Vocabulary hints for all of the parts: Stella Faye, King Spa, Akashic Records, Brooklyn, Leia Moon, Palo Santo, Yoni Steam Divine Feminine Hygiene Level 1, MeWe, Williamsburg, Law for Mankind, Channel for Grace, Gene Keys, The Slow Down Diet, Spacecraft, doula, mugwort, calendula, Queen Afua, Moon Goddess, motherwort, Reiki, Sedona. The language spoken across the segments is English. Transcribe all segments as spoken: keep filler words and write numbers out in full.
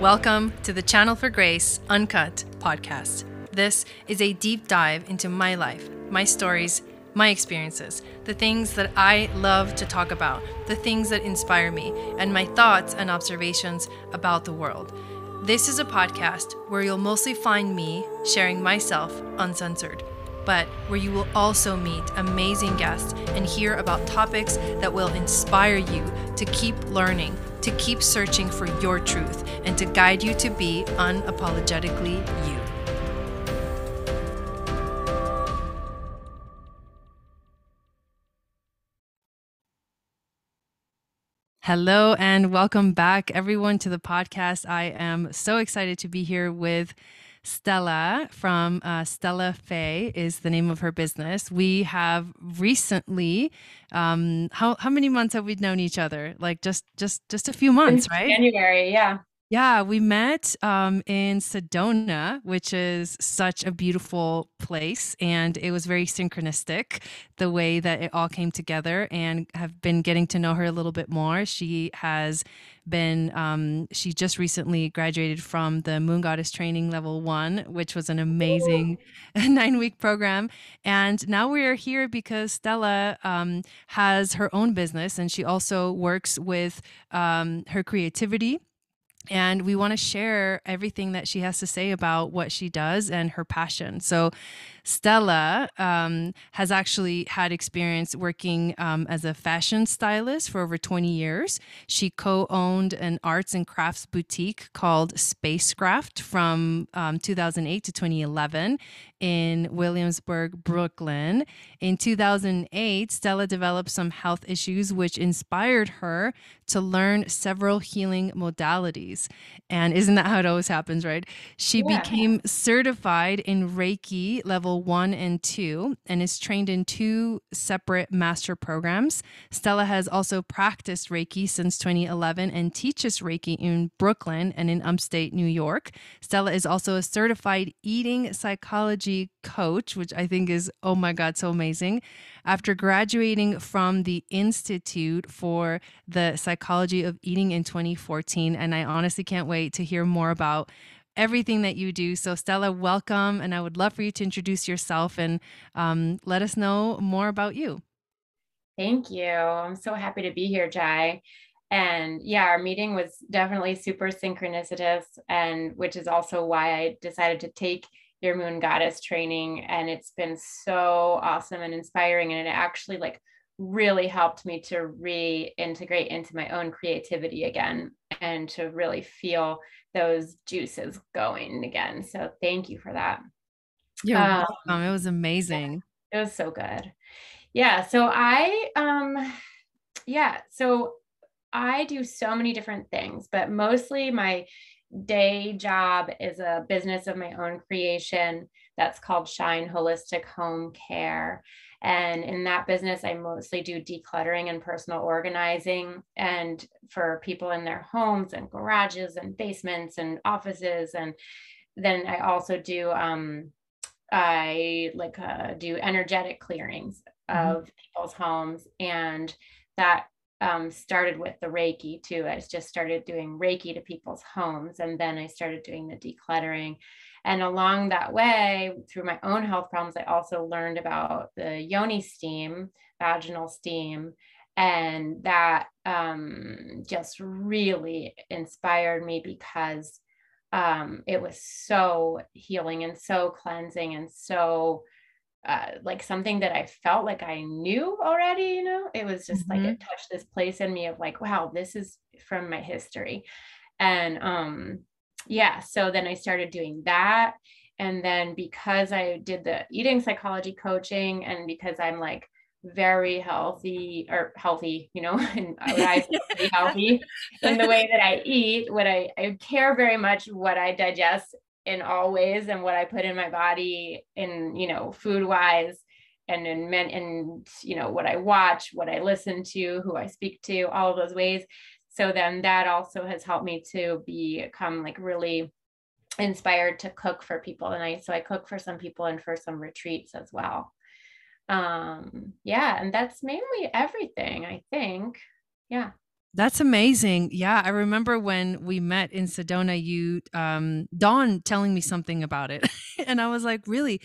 Welcome to the Channel for Grace Uncut podcast. This is a deep dive into my life, my stories, my experiences, the things that I love to talk about, the things that inspire me, and my thoughts and observations about the world. This is a podcast where you'll mostly find me sharing myself uncensored, but where you will also meet amazing guests and hear about topics that will inspire you to keep learning, to keep searching for your truth, and to guide you to be unapologetically you. Hello and welcome back, everyone, to the podcast. I am so excited to be here with Stella from uh, Stella Faye is the name of her business. We have recently, um, how how many months have we known each other? Like just just just a few months, since right? January, yeah. Yeah, we met um, in Sedona, which is such a beautiful place, and it was very synchronistic the way that it all came together, and have been getting to know her a little bit more. She has been, um, she just recently graduated from the Moon Goddess training level one, which was an amazing nine week program. And now we are here because Stella um, has her own business, and she also works with um, her creativity. And we want to share everything that she has to say about what she does and her passion. So Stella um, has actually had experience working um, as a fashion stylist for over twenty years. She co-owned an arts and crafts boutique called Spacecraft from um, two thousand eight to twenty eleven in Williamsburg, Brooklyn. In two thousand eight, Stella developed some health issues, which inspired her to learn several healing modalities. And isn't that how it always happens, right? She yeah. became certified in Reiki level one and two, and is trained in two separate master programs. Stella has also practiced Reiki since twenty eleven and teaches Reiki in Brooklyn and in upstate New York. Stella is also a certified eating psychology coach, which I think is, oh my God, so amazing. After graduating from the Institute for the Psychology of Eating in twenty fourteen, and I honestly can't wait to hear more about everything that you do. So Stella, welcome. And I would love for you to introduce yourself and um, let us know more about you. Thank you. I'm so happy to be here, Jai. And yeah, our meeting was definitely super synchronicitous, and which is also why I decided to take your Moon Goddess training. And it's been so awesome and inspiring. And it actually like really helped me to reintegrate into my own creativity again, and to really feel those juices going again. So thank you for that. You're um, welcome. It was amazing. It was so good. Yeah. So I, um, yeah, so I do so many different things, but mostly my day job is a business of my own creation that's called Shine Holistic Home Care. And in that business, I mostly do decluttering and personal organizing, and for people in their homes and garages and basements and offices. And then I also do, um, I like uh, do energetic clearings mm-hmm. of people's homes. And that um, started with the Reiki too. I just started doing Reiki to people's homes. And then I started doing the decluttering. And along that way, through my own health problems, I also learned about the Yoni Steam, vaginal steam, and that um, just really inspired me because um, it was so healing and so cleansing and so uh, like something that I felt like I knew already, you know. It was just mm-hmm. like it touched this place in me of like, wow, this is from my history. And um yeah. So then I started doing that. And then because I did the eating psychology coaching, and because I'm like very healthy or healthy, you know, and I feel healthy in the way that I eat, what I, I care very much what I digest in all ways, and what I put in my body in, you know, food wise, and in men and, you know, what I watch, what I listen to, who I speak to, all of those ways. So then that also has helped me to become like really inspired to cook for people. And I, so I cook for some people and for some retreats as well. Um, yeah. And that's mainly everything, I think. Yeah. That's amazing. Yeah. I remember when we met in Sedona, you, um, Dawn telling me something about it. And I was like, really?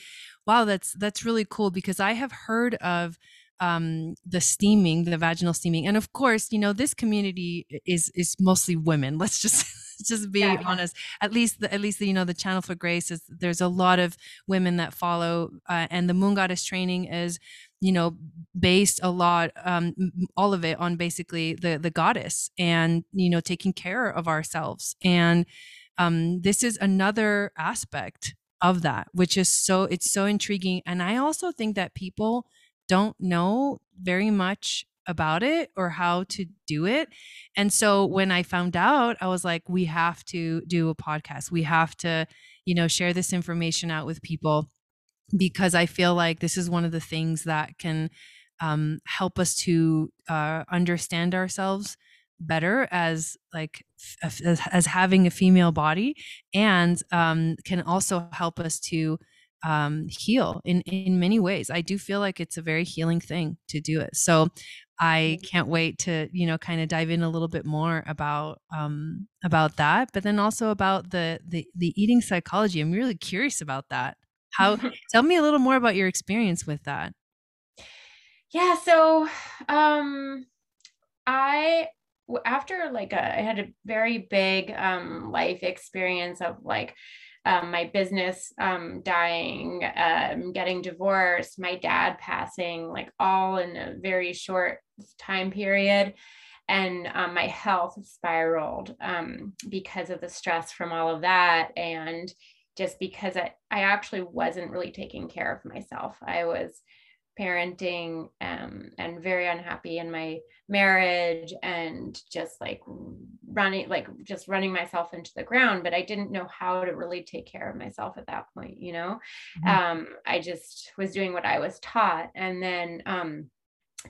Wow. That's, that's really cool, because I have heard of, um, the steaming, the vaginal steaming. And of course, you know, this community is, is mostly women. Let's just, just be yeah. honest. At least, the, at least, the, you know, the Channel for Grace is, there's a lot of women that follow, uh, and the Moon Goddess training is, you know, based a lot, um, all of it on basically the, the goddess and, you know, taking care of ourselves. And, um, this is another aspect of that, which is so, it's so intriguing. And I also think that people don't know very much about it or how to do it. And so when I found out, I was like, we have to do a podcast. We have to, you know, share this information out with people, because I feel like this is one of the things that can um, help us to uh, understand ourselves better as like f as, as having a female body, and um, can also help us to um, heal in, in many ways. I do feel like it's a very healing thing to do it. So I can't wait to, you know, kind of dive in a little bit more about, um, about that, but then also about the, the, the eating psychology. I'm really curious about that. How, tell me a little more about your experience with that. Yeah. So, um, I, after like a, I had a very big, um, life experience of like, um, my business, um, dying, um, getting divorced, my dad passing, like all in a very short time period. And, um, my health spiraled, um, because of the stress from all of that. And, just because I, I actually wasn't really taking care of myself. I was parenting um, and very unhappy in my marriage, and just like running, like just running myself into the ground, but I didn't know how to really take care of myself at that point, you know? Mm-hmm. um, I just was doing what I was taught. And then um,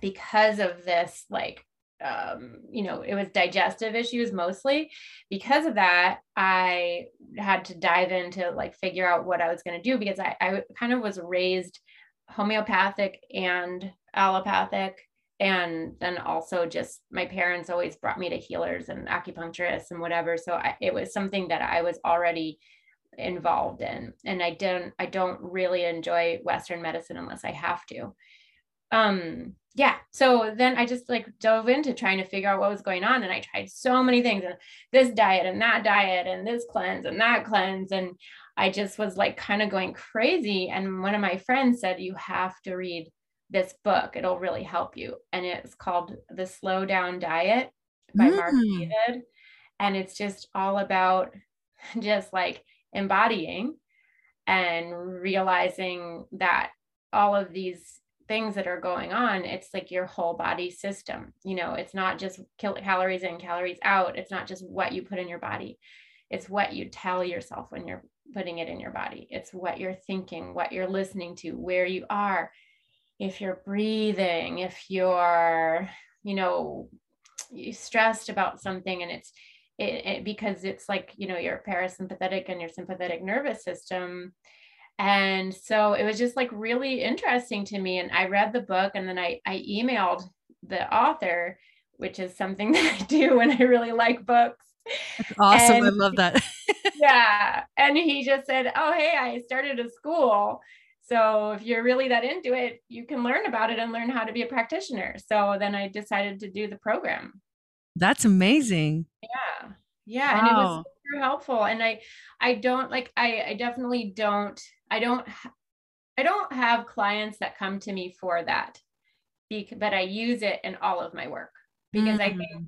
because of this, like, Um, you know, it was digestive issues mostly. Because of that, I had to dive into like figure out what I was going to do, because I, I kind of was raised homeopathic and allopathic. And then also just my parents always brought me to healers and acupuncturists and whatever. So I, it was something that I was already involved in. And I didn't, I don't really enjoy Western medicine unless I have to. Um, yeah. So then I just like dove into trying to figure out what was going on. And I tried so many things, and this diet and that diet and this cleanse and that cleanse. And I just was like kind of going crazy. And one of my friends said, you have to read this book. It'll really help you. And it's called The Slow Down Diet by mm. Mark David. And it's just all about just like embodying and realizing that all of these things that are going on, it's like your whole body system. You know, it's not just calories in, calories out. It's not just what you put in your body. It's what you tell yourself when you're putting it in your body. It's what you're thinking, what you're listening to, where you are, if you're breathing, if you're, you know, you're stressed about something. And it's it, it because it's like, you know, your parasympathetic and your sympathetic nervous system. And so it was just like really interesting to me. And I read the book, and then I, I emailed the author, which is something that I do when I really like books. That's awesome. And I love that. Yeah. And he just said, oh, hey, I started a school. So if you're really that into it, you can learn about it and learn how to be a practitioner. So then I decided to do the program. That's amazing. Yeah. Yeah. Wow. And it was super helpful. And I, I don't like, I, I definitely don't, I don't, I don't have clients that come to me for that, but I use it in all of my work, because mm. I think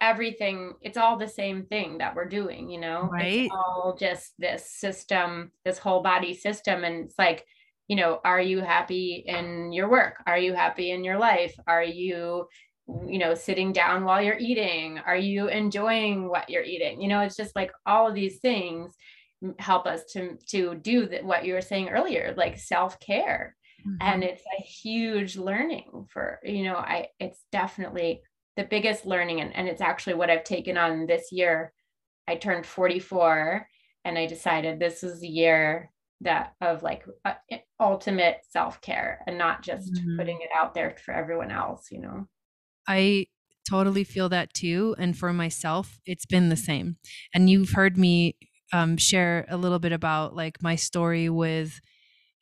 everything, it's all the same thing that we're doing, you know, right. It's all just this system, this whole body system. And it's like, you know, are you happy in your work? Are you happy in your life? Are you, you know, sitting down while you're eating? Are you enjoying what you're eating? You know, it's just like all of these things help us to to do the, what you were saying earlier, like self-care. Mm-hmm. And it's a huge learning for, you know, I, it's definitely the biggest learning. And, and it's actually what I've taken on this year. I turned forty-four, and I decided this is the year that of like uh, ultimate self-care, and not just mm-hmm. putting it out there for everyone else, you know. I totally feel that too. And for myself, it's been the same. And you've heard me um, share a little bit about like my story with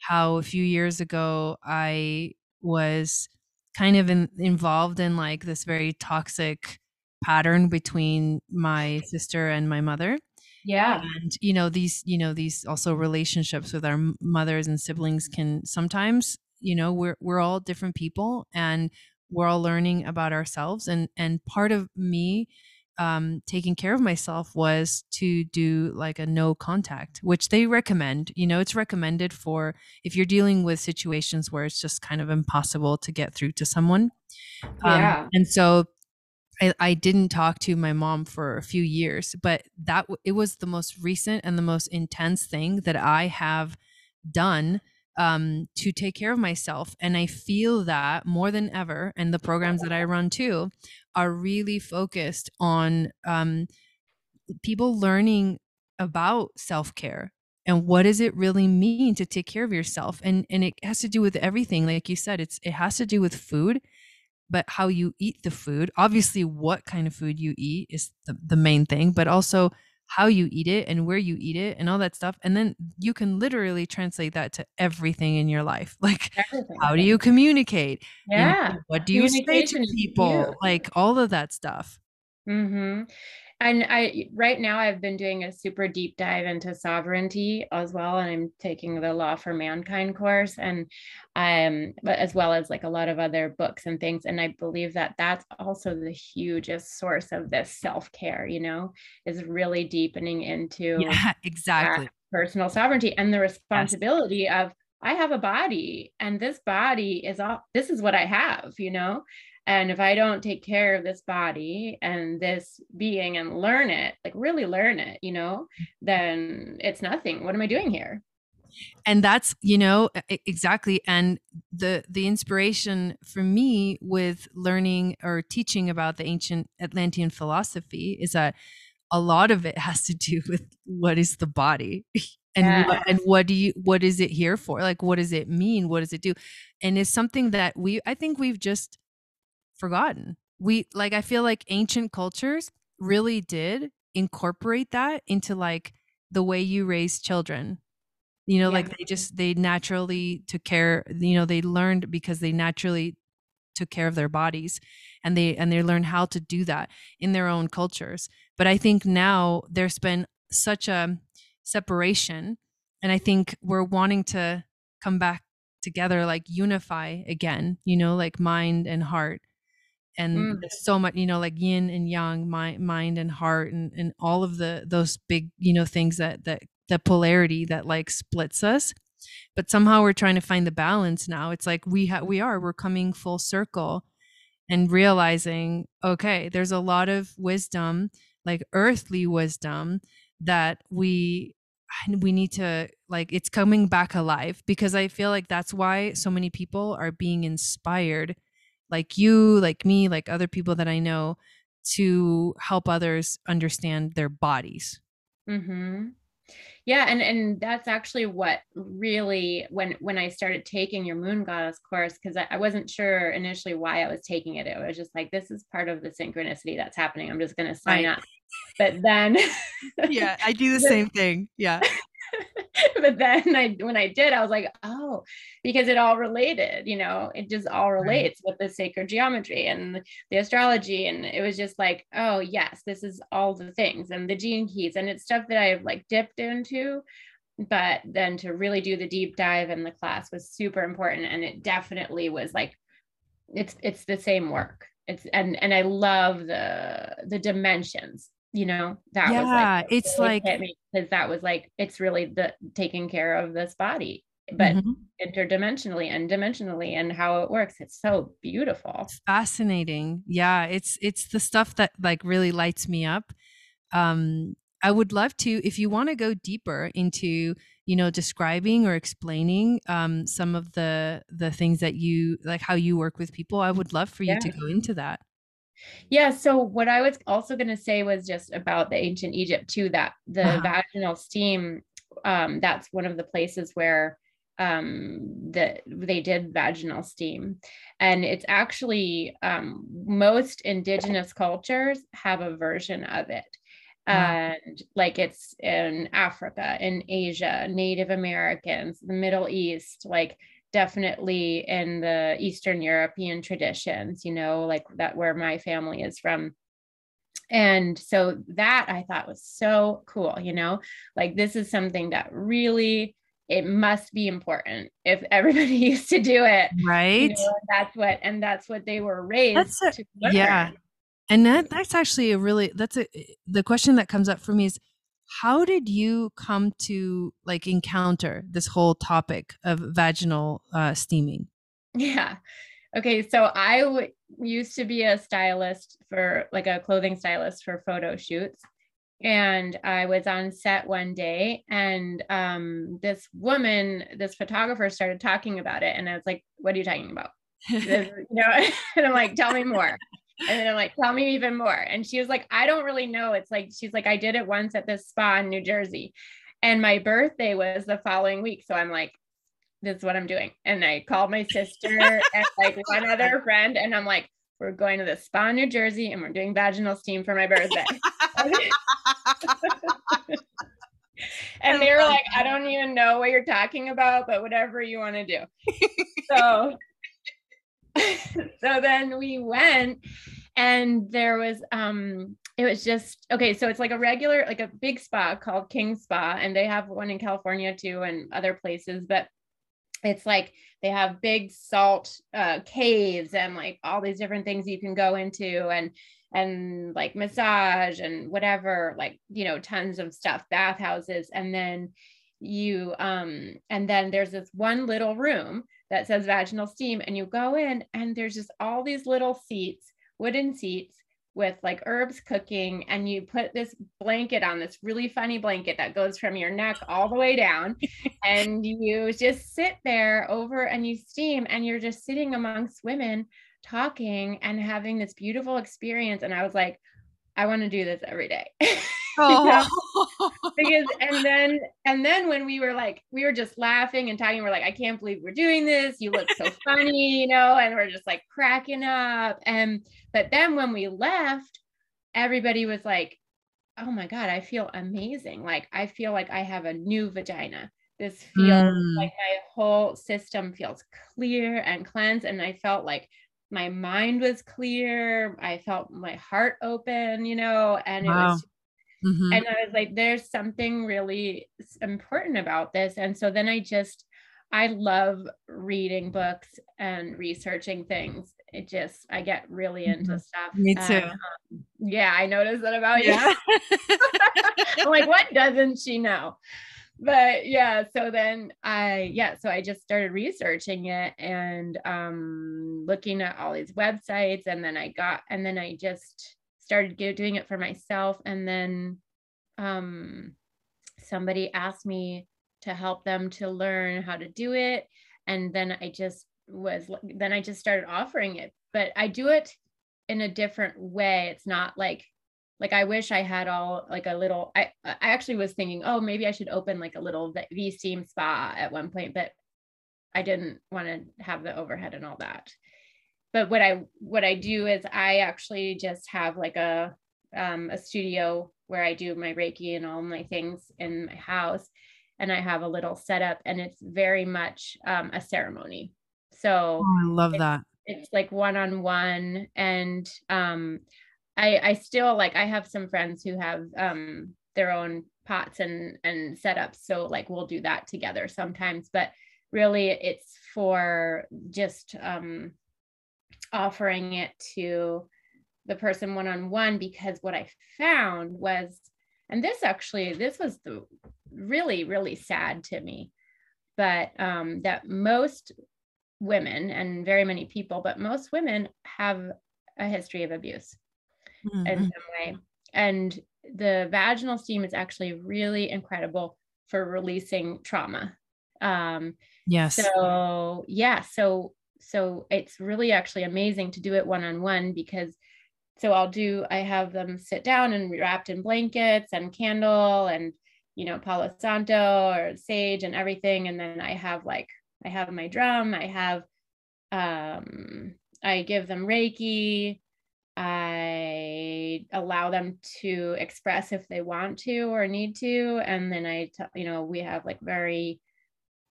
how a few years ago I was kind of in, involved in like this very toxic pattern between my sister and my mother. Yeah. And, you know, these, you know, these also relationships with our mothers and siblings can sometimes, you know, we're, we're all different people and we're all learning about ourselves. And, and part of me, um, taking care of myself was to do like a no contact, which they recommend, you know, it's recommended for if you're dealing with situations where it's just kind of impossible to get through to someone. Yeah. Um, and so I, I didn't talk to my mom for a few years, but that it was the most recent and the most intense thing that I have done um, to take care of myself. And I feel that more than ever. And the programs that I run too are really focused on um, people learning about self-care and what does it really mean to take care of yourself? And, and it has to do with everything. Like you said, it's, it has to do with food, but how you eat the food, obviously what kind of food you eat is the, the main thing, but also how you eat it and where you eat it and all that stuff. And then you can literally translate that to everything in your life. Like, everything. How do you communicate? Yeah. You know, what do you say to people? Like all of that stuff. Mm-hmm. And I, right now I've been doing a super deep dive into sovereignty as well. And I'm taking the Law for Mankind course and, um, as well as like a lot of other books and things. And I believe that that's also the hugest source of this self-care, you know, is really deepening into yeah, exactly personal sovereignty and the responsibility yes. of, I have a body and this body is all, this is what I have, you know? And if I don't take care of this body and this being and learn it, like really learn it, you know, then it's nothing. What am I doing here? And that's, you know, exactly. And the, the inspiration for me with learning or teaching about the ancient Atlantean philosophy is that a lot of it has to do with what is the body and, yeah. what, and what do you, what is it here for? Like, what does it mean? What does it do? And it's something that we, I think we've just forgotten. We like, I feel like ancient cultures really did incorporate that into like the way you raise children, you know, yeah. like they just, they naturally took care, you know, they learned because they naturally took care of their bodies and they, and they learned how to do that in their own cultures. But I think now there's been such a separation and I think we're wanting to come back together, like unify again, you know, like mind and heart. And mm. so much, you know, like yin and yang, mind, mind and heart and, and all of the, those big, you know, things that, that, the polarity that like splits us, but somehow we're trying to find the balance now. It's like we have, we are, we're coming full circle and realizing, okay, there's a lot of wisdom, like earthly wisdom that we, we need to like, it's coming back alive because I feel like that's why so many people are being inspired like you, like me, like other people that I know to help others understand their bodies. Mm-hmm. Yeah. And, and that's actually what really, when, when I started taking your Moon Goddess course, cause I, I wasn't sure initially why I was taking it. It was just like, this is part of the synchronicity that's happening. I'm just going to sign right. up. But then, yeah, I do the same thing. Yeah. But then I, when I did, I was like, oh, because it all related, you know, it just all relates with the sacred geometry and the astrology. And it was just like, oh yes, this is all the things and the gene keys and it's stuff that I've like dipped into, but then to really do the deep dive in the class was super important. And it definitely was like, it's, it's the same work. It's, and, and I love the, the dimensions. You know, that yeah, was like, it's like, because that was like, it's really the taking care of this body, but mm-hmm. interdimensionally and dimensionally and how it works. It's so beautiful. It's fascinating. Yeah. It's, it's the stuff that like really lights me up. Um, I would love to, if you want to go deeper into, you know, describing or explaining, um, some of the, the things that you, like how you work with people, I would love for you yeah. to go into that. Yeah. So what I was also going to say was just about the ancient Egypt too, that the uh-huh. vaginal steam, um, that's one of the places where um, that they did vaginal steam. And it's actually, um, most indigenous cultures have a version of it. Wow. And like it's in Africa, in Asia, Native Americans, the Middle East, like definitely in the Eastern European traditions, you know, like that where my family is from. And so that I thought was so cool, you know, like this is something that really, it must be important if everybody used to do it. Right. You know, that's what, and that's what they were raised that's a, to learn. Yeah. And that that's actually a really, that's a, the question that comes up for me is, how did you come to like encounter this whole topic of vaginal uh, steaming? Yeah. Okay. So I w- used to be a stylist for like a clothing stylist for photo shoots. And I was on set one day and um, this woman, this photographer started talking about it. And I was like, what are you talking about? This, you know, and I'm like, tell me more. And then I'm like, tell me even more. And she was like, I don't really know. It's like, she's like, I did it once at this spa in New Jersey. And my birthday was the following week. So I'm like, this is what I'm doing. And I called my sister and like one other friend. And I'm like, we're going to the spa in New Jersey and we're doing vaginal steam for my birthday. And they were like, I don't even know what you're talking about, but whatever you want to do. So so then we went and there was, um, it was just, okay. So it's like a regular, like a big spa called King Spa, and they have one in California too and other places, but it's like, they have big salt, uh, caves and like all these different things you can go into and, and like massage and whatever, like, you know, tons of stuff, bathhouses. And then you, um, and then there's this one little room that says vaginal steam, and you go in and there's just all these little seats, wooden seats with like herbs cooking. And you put this blanket on, this really funny blanket that goes from your neck all the way down. And you just sit there over and you steam, and you're just sitting amongst women talking and having this beautiful experience. And I was like, I want to do this every day. Oh. You know? Because, and then, and then when we were like, we were just laughing and talking, we're like, I can't believe we're doing this. You look so funny, you know, and we're just like cracking up. And, but then when we left, everybody was like, oh my God, I feel amazing. Like, I feel like I have a new vagina. This feels mm. like my whole system feels clear and cleansed. And I felt like my mind was clear. I felt my heart open, you know, and wow. it was Mm-hmm. And I was like, there's something really important about this. And so then I just, I love reading books and researching things. It just, I get really into mm-hmm. stuff. Me too. And, um, yeah. I noticed that about you. Yeah. I'm like, what doesn't she know? But yeah, so then I, yeah, so I just started researching it and um, looking at all these websites. And then I got, and then I just started doing it for myself. And then um, somebody asked me to help them to learn how to do it. And then I just was, then I just started offering it, but I do it in a different way. It's not like, like, I wish I had all like a little, I, I actually was thinking, oh, maybe I should open like a little V-steam spa at one point, but I didn't want to have the overhead and all that. But what I, what I do is I actually just have like a, um, a studio where I do my Reiki and all my things in my house. And I have a little setup, and it's very much, um, a ceremony. So oh, I love it's, that. It's like one-on-one. And, um, I, I still like, I have some friends who have, um, their own pots and, and setups. So like, we'll do that together sometimes, but really it's for just, um, offering it to the person one-on-one, because what I found was, and this actually, this was the really, really sad to me, but um, that most women and very many people, but most women have a history of abuse mm-hmm. in some way. And the vaginal steam is actually really incredible for releasing trauma. Um, yes. So yeah. So So it's really actually amazing to do it one-on-one, because so I'll do, I have them sit down and wrapped in blankets and candle and you know, Palo Santo or sage and everything. And then I have like, I have my drum, I have, um, I give them Reiki. I allow them to express if they want to or need to. And then I, t- you know, we have like very,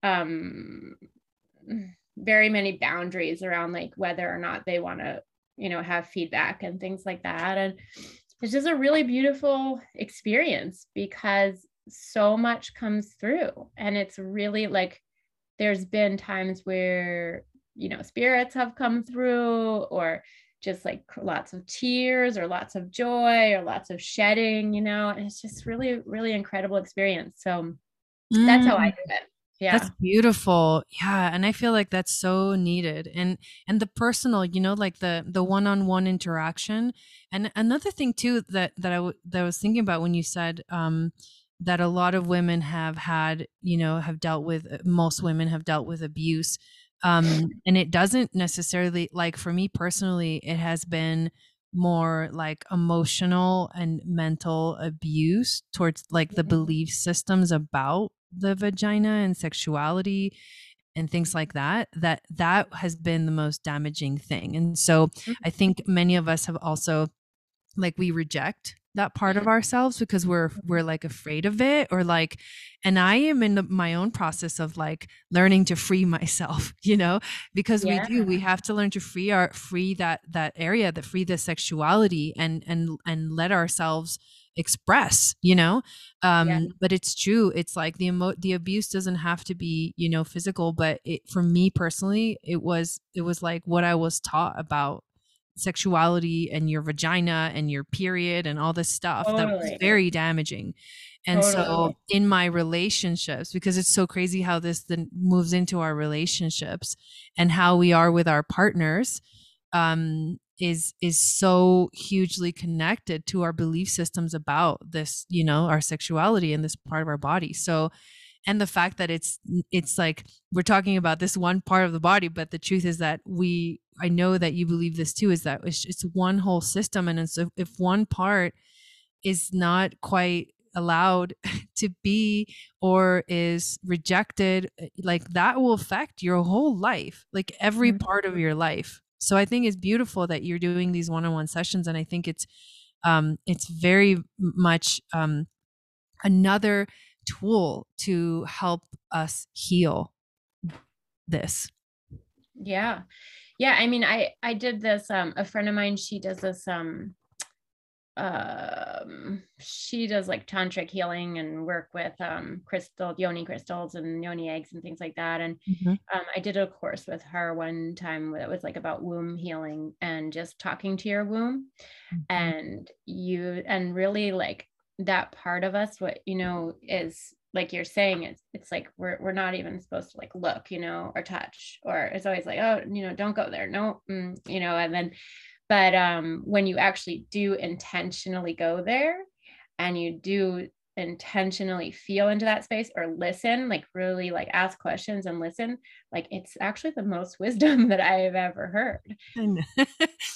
um, very many boundaries around like whether or not they want to, you know, have feedback and things like that. And it's just a really beautiful experience because so much comes through, and it's really like, there's been times where, you know, spirits have come through, or just like lots of tears or lots of joy or lots of shedding, you know, and it's just really, really incredible experience. So mm. that's how I do it. Yeah. That's beautiful. Yeah. And I feel like that's so needed. And, and the personal, you know, like the, the one-on-one interaction. And another thing too, that, that I, w- that I was thinking about when you said, um, that a lot of women have had, you know, have dealt with, most women have dealt with abuse. Um, and it doesn't necessarily, like for me personally, it has been more like emotional and mental abuse towards like the belief systems about the vagina and sexuality and things like that, that that has been the most damaging thing. And so mm-hmm. I think many of us have also, like, we reject that part of ourselves because we're, we're like afraid of it, or like, and I am in the, my own process of like learning to free myself, you know, because yeah. we do, we have to learn to free our, free that, that area, that free the sexuality and, and, and let ourselves express, you know, um, yeah. but it's true. It's like the emo- the abuse doesn't have to be, you know, physical, but it, for me personally, it was, it was like what I was taught about sexuality and your vagina and your period and all this stuff totally. That was very damaging. And totally. So in my relationships, because it's so crazy how this then moves into our relationships and how we are with our partners, um, is, is so hugely connected to our belief systems about this, you know, our sexuality and this part of our body. So, and the fact that it's, it's like, we're talking about this one part of the body, but the truth is that we, I know that you believe this too, is that it's, it's one whole system. And so if one part is not quite allowed to be or is rejected, like that will affect your whole life, like every part of your life. So I think it's beautiful that you're doing these one-on-one sessions. And I think it's, um, it's very much, um, another tool to help us heal this. Yeah. Yeah. I mean, I, I did this, um, a friend of mine, she does this, um, um, she does like tantric healing and work with, um, crystal yoni crystals and yoni eggs and things like that. And, mm-hmm. um, I did a course with her one time that was like about womb healing and just talking to your womb mm-hmm. and you, and really like that part of us, what, you know, is like you're saying, it's, it's like, we're, we're not even supposed to like, look, you know, or touch, or it's always like, oh, you know, don't go there. No, mm, you know, and then, but, um, when you actually do intentionally go there and you do intentionally feel into that space or listen, like really like ask questions and listen, like it's actually the most wisdom that I have ever heard.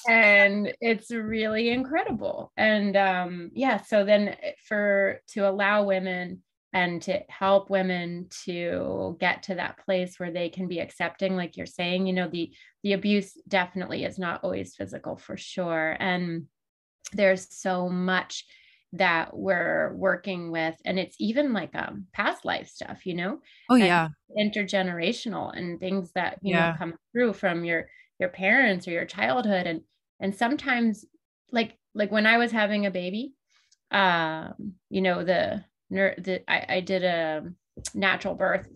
And it's really incredible. And, um, yeah, so then for, to allow women and to help women to get to that place where they can be accepting, like you're saying, you know, the, the abuse definitely is not always physical for sure. And there's so much that we're working with, and it's even like, um, past life stuff, you know, oh yeah, and intergenerational and things that, you yeah. know, come through from your, your parents or your childhood. And, and sometimes like, like when I was having a baby, um, you know, the, The, I, I did a natural birth,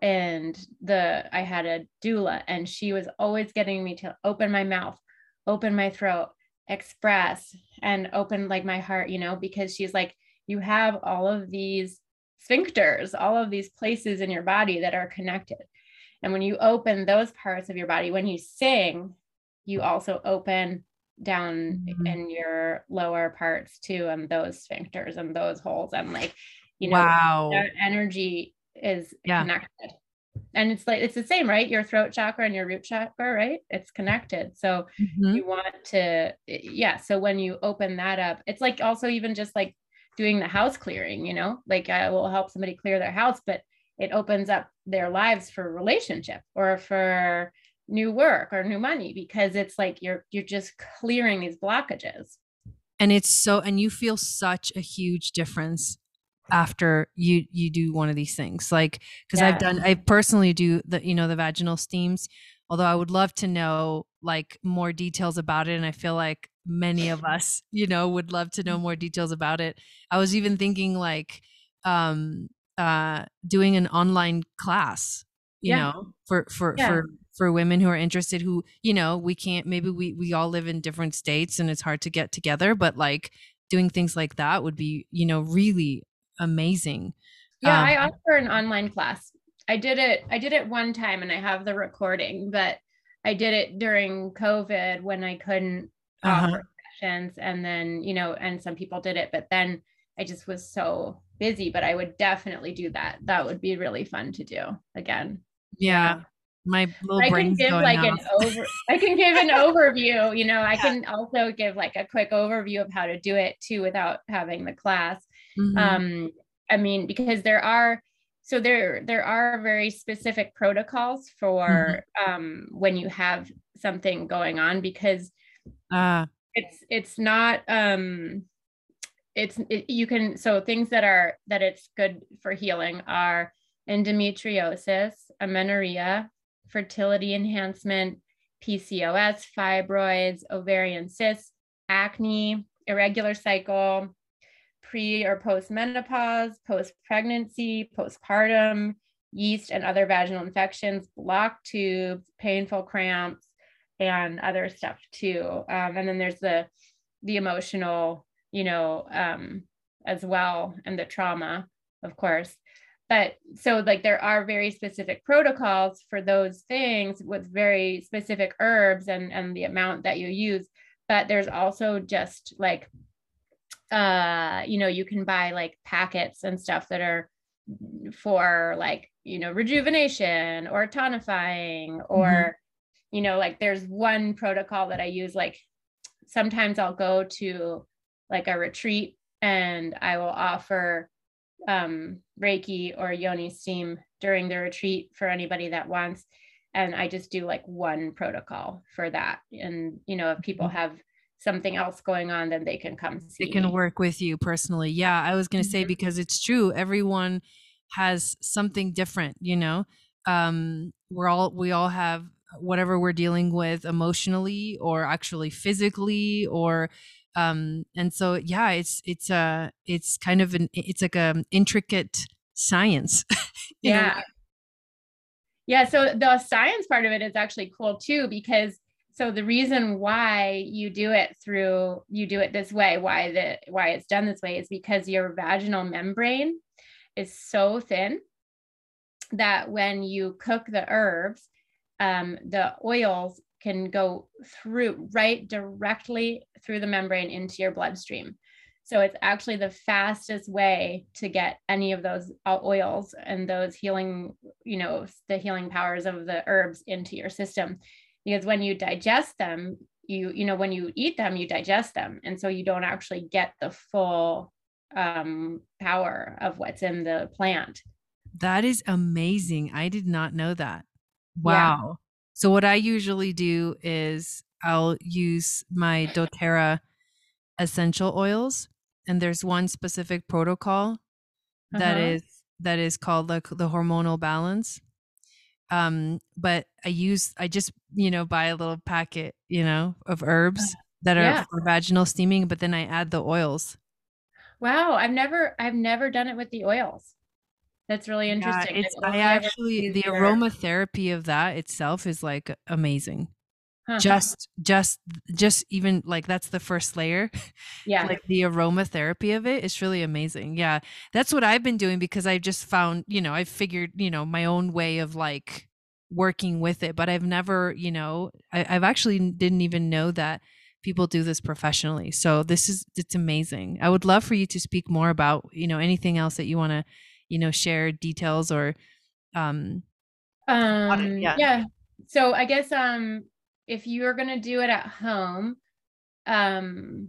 and the I had a doula, and she was always getting me to open my mouth, open my throat, express, and open like my heart, you know, because she's like, you have all of these sphincters, all of these places in your body that are connected. And when you open those parts of your body, when you sing, you also open down mm-hmm. in your lower parts too, and those sphincters and those holes, and like, you know, wow. that energy is yeah. connected. And it's like, it's the same, right? Your throat chakra and your root chakra, right? It's connected. So mm-hmm. you want to, yeah. So when you open that up, it's like also even just like doing the house clearing, you know, like I will help somebody clear their house, but it opens up their lives for relationship or for new work or new money, because it's like, you're, you're just clearing these blockages. And it's so, and you feel such a huge difference after you, you do one of these things, like, cause yeah. I've done, I personally do the, you know, the vaginal steams, although I would love to know like more details about it. And I feel like many of us, you know, would love to know more details about it. I was even thinking like, um, uh, doing an online class, you yeah. know, for, for, yeah. for, for women who are interested, who, you know, we can't, maybe we, we all live in different states and it's hard to get together, but like doing things like that would be, you know, really amazing. Yeah. Um, I offer an online class. I did it. I did it one time and I have the recording, but I did it during COVID when I couldn't uh-huh. offer sessions. And then, you know, and some people did it, but then I just was so busy, but I would definitely do that. That would be really fun to do again. Yeah. My little I can give like off. an over, I can give an overview, you know, I yeah. can also give like a quick overview of how to do it too, without having the class. Mm-hmm. Um, I mean, because there are, so there, there are very specific protocols for, mm-hmm. um, when you have something going on, because uh, it's, it's not, um, it's, it, you can, so things that are, that it's good for healing are endometriosis, amenorrhea, fertility enhancement, P C O S, fibroids, ovarian cysts, acne, irregular cycle, pre or post menopause, post pregnancy, postpartum, yeast and other vaginal infections, blocked tubes, painful cramps, and other stuff too. Um, and then there's the, the emotional, you know, um, as well, and the trauma, of course. But so like there are very specific protocols for those things with very specific herbs and, and the amount that you use. But there's also just like, uh, you know, you can buy like packets and stuff that are for like, you know, rejuvenation or tonifying or, mm-hmm. you know, like there's one protocol that I use. Like sometimes I'll go to like a retreat and I will offer um, Reiki or Yoni Steam during the retreat for anybody that wants. And I just do like one protocol for that. And, you know, if people have something else going on, then they can come see. They can me. work with you personally. Yeah. I was going to say, because it's true. Everyone has something different, you know, um, we're all, we all have whatever we're dealing with emotionally or actually physically or, Um, and so, yeah, it's, it's, uh, it's kind of an, it's like a intricate science. Yeah. Know? Yeah. So the science part of it is actually cool too, because, so the reason why you do it through, you do it this way, why the, why it's done this way is because your vaginal membrane is so thin that when you cook the herbs, um, the oils can go through right directly through the membrane into your bloodstream. So it's actually the fastest way to get any of those oils and those healing, you know, the healing powers of the herbs into your system. Because when you digest them, you, you know, when you eat them, you digest them. And so you don't actually get the full um, power of what's in the plant. That is amazing. I did not know that. Wow. Yeah. So what I usually do is I'll use my doTERRA essential oils. And there's one specific protocol that uh-huh. is, that is called the, the hormonal balance. Um, but I use, I just, you know, buy a little packet, you know, of herbs that are yeah. for vaginal steaming, but then I add the oils. Wow. I've never, I've never done it with the oils. That's really interesting. Yeah, it's, I actually, the aromatherapy of that itself is like amazing. Huh. Just, just, just even like, that's the first layer. Yeah. Like the aromatherapy of it is really amazing. Yeah. That's what I've been doing because I've just found, you know, I figured, you know, my own way of like working with it, but I've never, you know, I, I've actually didn't even know that people do this professionally. So this is, it's amazing. I would love for you to speak more about, you know, anything else that you want to, you know, share details or, um, um, yeah. yeah. So I guess, um, if you're going to do it at home, um,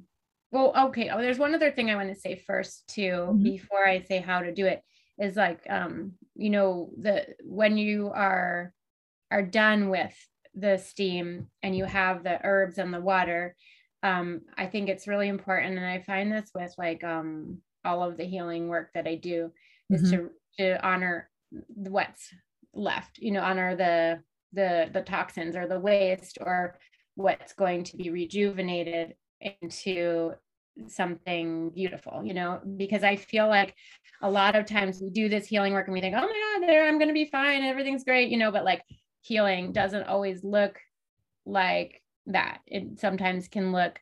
Well, okay. Oh, there's one other thing I want to say first too, mm-hmm. before I say how to do it, is like, um, you know, the, when you are, are done with the steam and you have the herbs and the water, um, I think it's really important. And I find this with like, um, all of the healing work that I do, is mm-hmm. to, to honor what's left, you know, honor the, the, the toxins or the waste or what's going to be rejuvenated into something beautiful, you know, because I feel like a lot of times we do this healing work and we think, oh my God, there, I'm going to be fine. Everything's great. You know, but like healing doesn't always look like that. It sometimes can look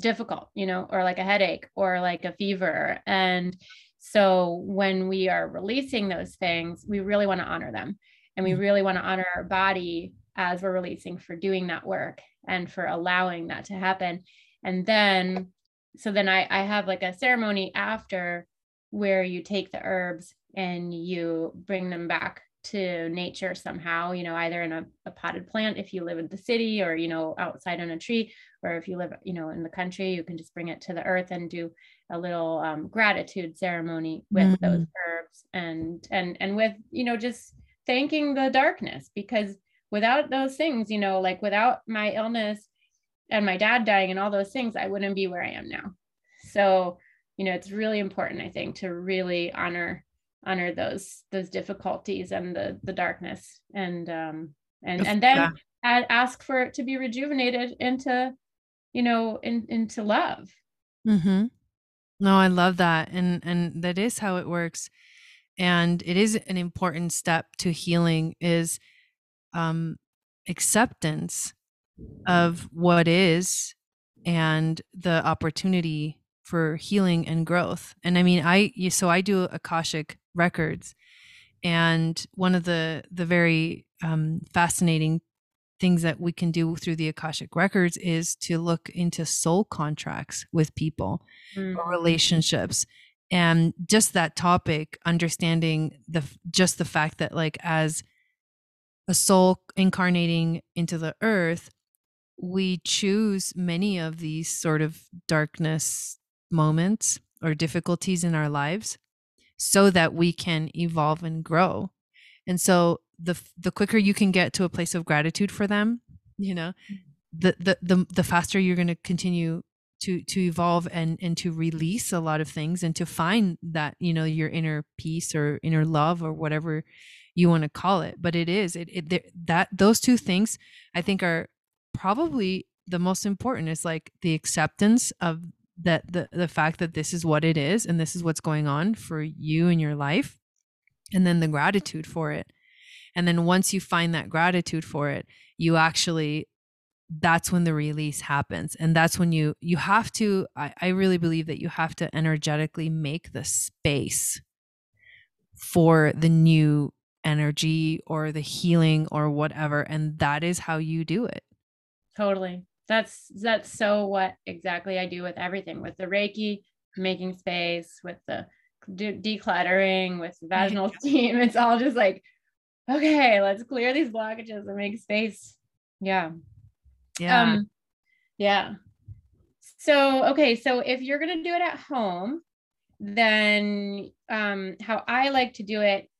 difficult, you know, or like a headache or like a fever. And so when we are releasing those things, we really want to honor them. And we really want to honor our body as we're releasing for doing that work and for allowing that to happen. And then, so then I, I have like a ceremony after where you take the herbs and you bring them back to nature somehow, you know, either in a, a potted plant, if you live in the city, or, you know, outside on a tree, or if you live, you know, in the country, you can just bring it to the earth and do a little um, gratitude ceremony with mm-hmm. those herbs and, and, and with, you know, just thanking the darkness, because without those things, you know, like without my illness and my dad dying and all those things, I wouldn't be where I am now. So, you know, it's really important, I think, to really honor, honor those, those difficulties and the, the darkness, and, um, and, and then yeah. add, ask for it to be rejuvenated into, you know, in, into love. Mm-hmm. No, I love that. And, and that is how it works. And it is an important step to healing, is, um, acceptance of what is and the opportunity for healing and growth. And I mean, I, so I do Akashic Records, and one of the, the very, um, fascinating things that we can do through the Akashic Records is to look into soul contracts with people, mm. or relationships. And just that topic, understanding the, just the fact that like, as a soul incarnating into the earth, we choose many of these sort of darkness moments or difficulties in our lives so that we can evolve and grow. And so the the quicker you can get to a place of gratitude for them, you know, the the the, the faster you're going to continue to to evolve and and to release a lot of things, and to find that, you know, your inner peace or inner love or whatever you want to call it. But it is it, it that those two things, I think, are probably the most important. It's like the acceptance of that, the the fact that this is what it is and this is what's going on for you in your life, and then the gratitude for it. And then once you find that gratitude for it, you actually, that's when the release happens. And that's when you you have to, I, I really believe that you have to energetically make the space for the new energy or the healing or whatever. And that is how you do it. Totally. That's, that's so what exactly I do with everything, with the Reiki, making space, with the de- decluttering, with vaginal steam. It's all just like, okay, let's clear these blockages and make space. Yeah. Yeah. Um, yeah. So, okay. So if you're going to do it at home, then, um, how I like to do it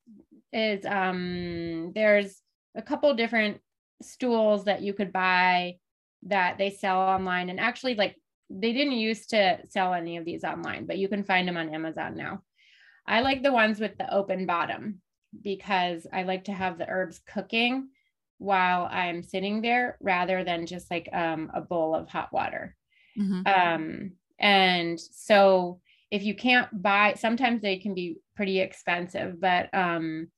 is, um, there's a couple different stools that you could buy that they sell online. And actually, like, they didn't used to sell any of these online, but you can find them on Amazon now. I like the ones with the open bottom, because I like to have the herbs cooking while I'm sitting there, rather than just like, um, a bowl of hot water. Mm-hmm. Um, and so if you can't buy, sometimes they can be pretty expensive, but, um,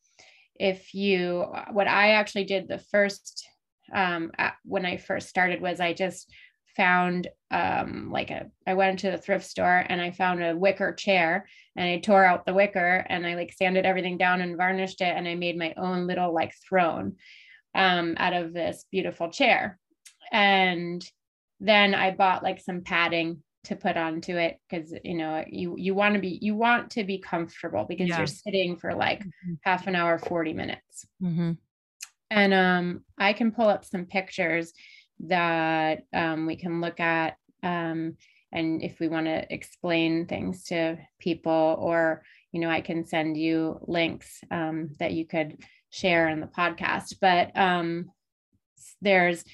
if you, what I actually did the first, um, when I first started, was I just found, um, like a, I went to the thrift store and I found a wicker chair, and I tore out the wicker and I like sanded everything down and varnished it. And I made my own little like throne, um, out of this beautiful chair. And then I bought like some padding to put onto it, because, you know, you, you want to be, you want to be comfortable, because yeah. you're sitting for like mm-hmm. half an hour, forty minutes. Mm-hmm. And, um, I can pull up some pictures that, um, we can look at, um, And if we want to explain things to people, or, you know, I can send you links um, that you could share in the podcast, but um, there's,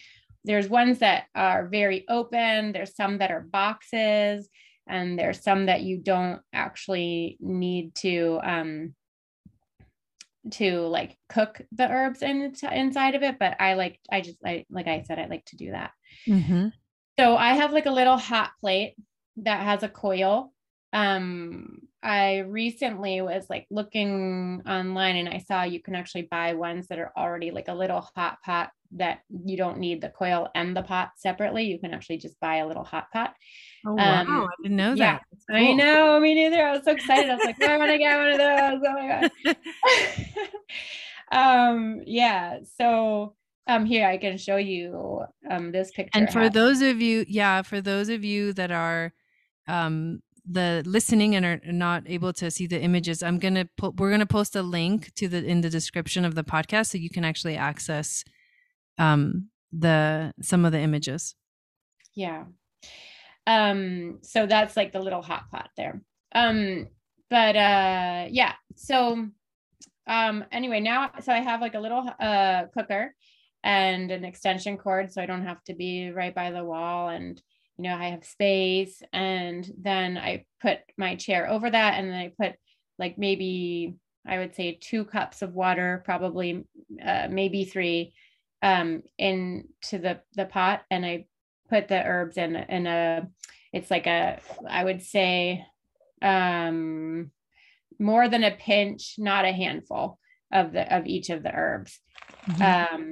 there's ones that are very open. There's some that are boxes, and there's some that you don't actually need to, um, to like cook the herbs in, inside of it. But I like, I just, I, like I said, I like to do that. Mm-hmm. So I have like a little hot plate that has a coil. Um, I recently was like looking online, and I saw you can actually buy ones that are already like a little hot pot that you don't need the coil and the pot separately. You can actually just buy a little hot pot. Oh, um, wow. I didn't know yeah, that. Cool. I know, me neither. I was so excited. I was like, oh, I want to get one of those. Oh my God. um, yeah. So Um, here, I can show you um, this picture. And for those of you, yeah, for those of you that are um, the listening and are not able to see the images, I'm going to put, we're going to post a link to the, in the description of the podcast, so you can actually access um, the, some of the images. Yeah. Um, so that's like the little hot pot there. Um, but uh, yeah, so um, anyway, now, so I have like a little uh, cooker and an extension cord, so I don't have to be right by the wall, and, you know, I have space. And then I put my chair over that, and then I put like, maybe I would say two cups of water, probably, uh, maybe three, um, into the, the pot. And I put the herbs in, in a, it's like a, I would say, um, more than a pinch, not a handful of the, of each of the herbs. Mm-hmm. Um,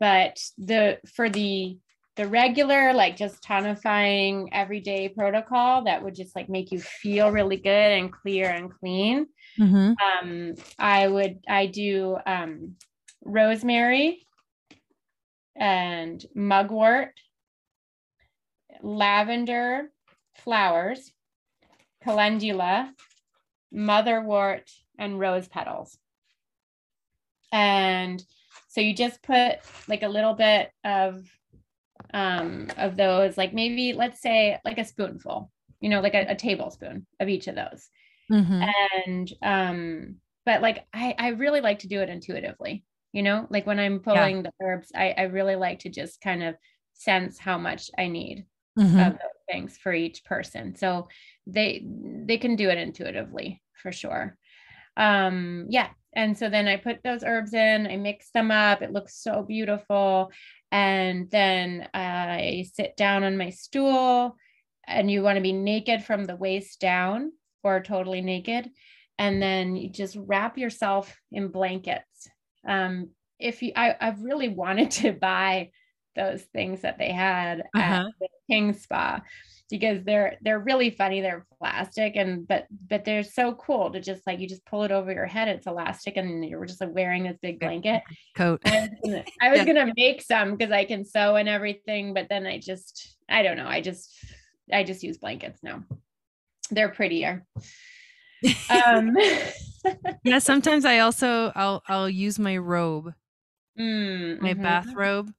But the, for the, the regular, like just tonifying everyday protocol that would just like make you feel really good and clear and clean. Mm-hmm. Um, I would, I do, um, rosemary and mugwort, lavender flowers, calendula, motherwort, and rose petals. And so you just put like a little bit of, um, of those, like maybe let's say like a spoonful, you know, like a, a tablespoon of each of those. Mm-hmm. And, um, but like, I, I really like to do it intuitively, you know, like when I'm pulling yeah. the herbs, I, I really like to just kind of sense how much I need mm-hmm. of those things for each person. So they, they can do it intuitively for sure. Um, yeah. And so then I put those herbs in, I mix them up. It looks so beautiful. And then I sit down on my stool, and you want to be naked from the waist down or totally naked. And then you just wrap yourself in blankets. Um, if you, I, I've really wanted to buy those things that they had uh-huh. at the King Spa, because they're, they're really funny. They're plastic, and, but, but they're so cool to just like, you just pull it over your head. It's elastic, and you're just like wearing this big blanket coat. I was yeah. going to make some, cause I can sew and everything, but then I just, I don't know. I just, I just use blankets now. They're prettier. Um, yeah. Sometimes I also, I'll, I'll use my robe, mm, my mm-hmm. bathrobe.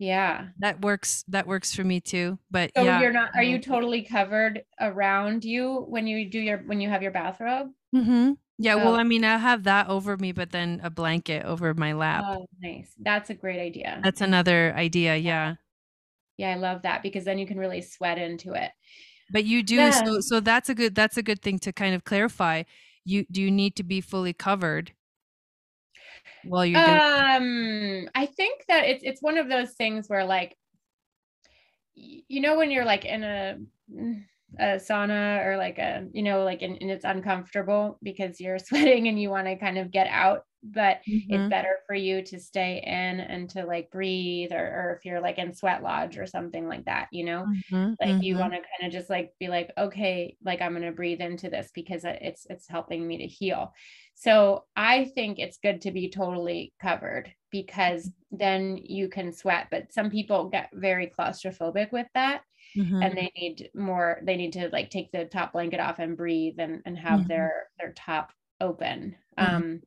Yeah. That works. That works for me too. But so yeah. you're not, are you totally covered around you when you do your, when you have your bathrobe? Mm-hmm. Yeah. So, well, I mean, I have that over me, but then a blanket over my lap. Oh, nice. That's a great idea. That's another idea. Yeah. Yeah. I love that, because then you can really sweat into it. But you do. Yeah. So, so that's a good, that's a good thing to kind of clarify. You, do you need to be fully covered? Well, you um, I think that it's, it's one of those things where like, you know, when you're like in a, a sauna or like a, you know, like, in, and it's uncomfortable because you're sweating and you want to kind of get out, but mm-hmm. it's better for you to stay in and to like breathe, or, or if you're like in sweat lodge or something like that, you know, mm-hmm. like mm-hmm. you want to kind of just like, be like, okay, like I'm going to breathe into this because it's, it's helping me to heal. So I think it's good to be totally covered, because then you can sweat, but some people get very claustrophobic with that mm-hmm. and they need more, they need to like take the top blanket off and breathe and, and have mm-hmm. their, their top open. Mm-hmm. Um,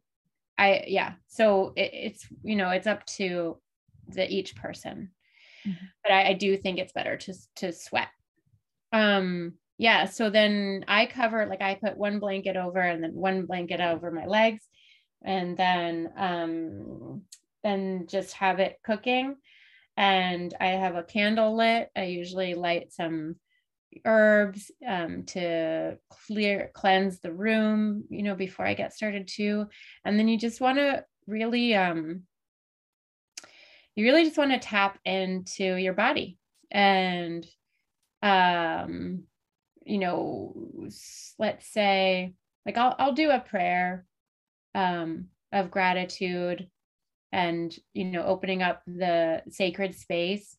I, yeah. So it, it's, you know, it's up to the, each person, mm-hmm. but I, I do think it's better to, to sweat. Um, yeah. So then I cover, like I put one blanket over and then one blanket over my legs, and then, um, then just have it cooking. And I have a candle lit. I usually light some herbs, um, to clear, cleanse the room, you know, before I get started too. And then you just want to really, um, you really just want to tap into your body and, um, you know, let's say like, I'll, I'll do a prayer, um, of gratitude and, you know, opening up the sacred space.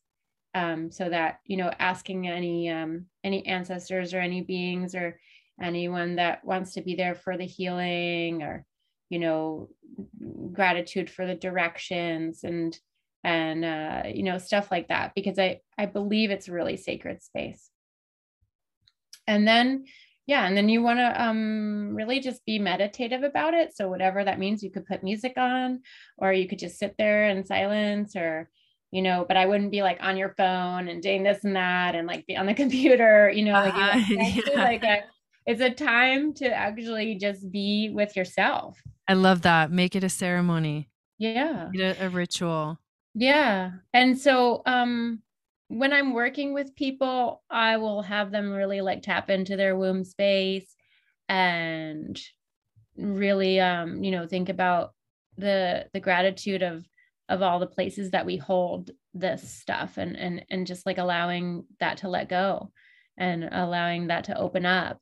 Um, so that, you know, asking any, um, any ancestors or any beings or anyone that wants to be there for the healing, or, you know, gratitude for the directions and, and, uh, you know, stuff like that, because I, I believe it's a really sacred space. And then, yeah. And then you want to, um, really just be meditative about it. So whatever that means, you could put music on, or you could just sit there in silence, or, you know, but I wouldn't be like on your phone and doing this and that, and like be on the computer, you know, like, uh, you know, actually, yeah. like a, it's a time to actually just be with yourself. I love that. Make it a ceremony. Yeah. Make it a, a ritual. Yeah. And so, um, when I'm working with people, I will have them really like tap into their womb space and really, um, you know, think about the, the gratitude of, of all the places that we hold this stuff, and, and, and just like allowing that to let go and allowing that to open up.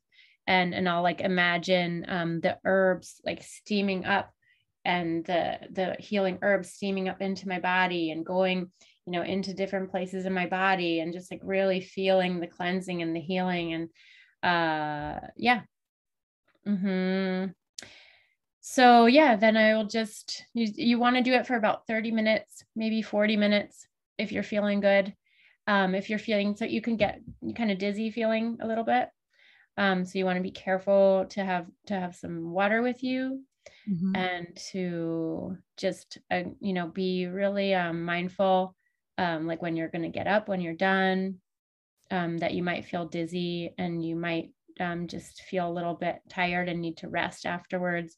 And, and I'll like imagine, um, the herbs like steaming up, and the, the healing herbs steaming up into my body and going, you know, into different places in my body, and just like really feeling the cleansing and the healing. And, uh, yeah. Mm-hmm. So yeah, then I will just, you, you want to do it for about thirty minutes, maybe forty minutes, if you're feeling good. Um, if you're feeling, so you can get kind of dizzy feeling a little bit. Um, so you want to be careful to have, to have some water with you, mm-hmm. and to just, uh, you know, be really, um, mindful, um, like when you're going to get up, when you're done, um, that you might feel dizzy, and you might, um, just feel a little bit tired and need to rest afterwards.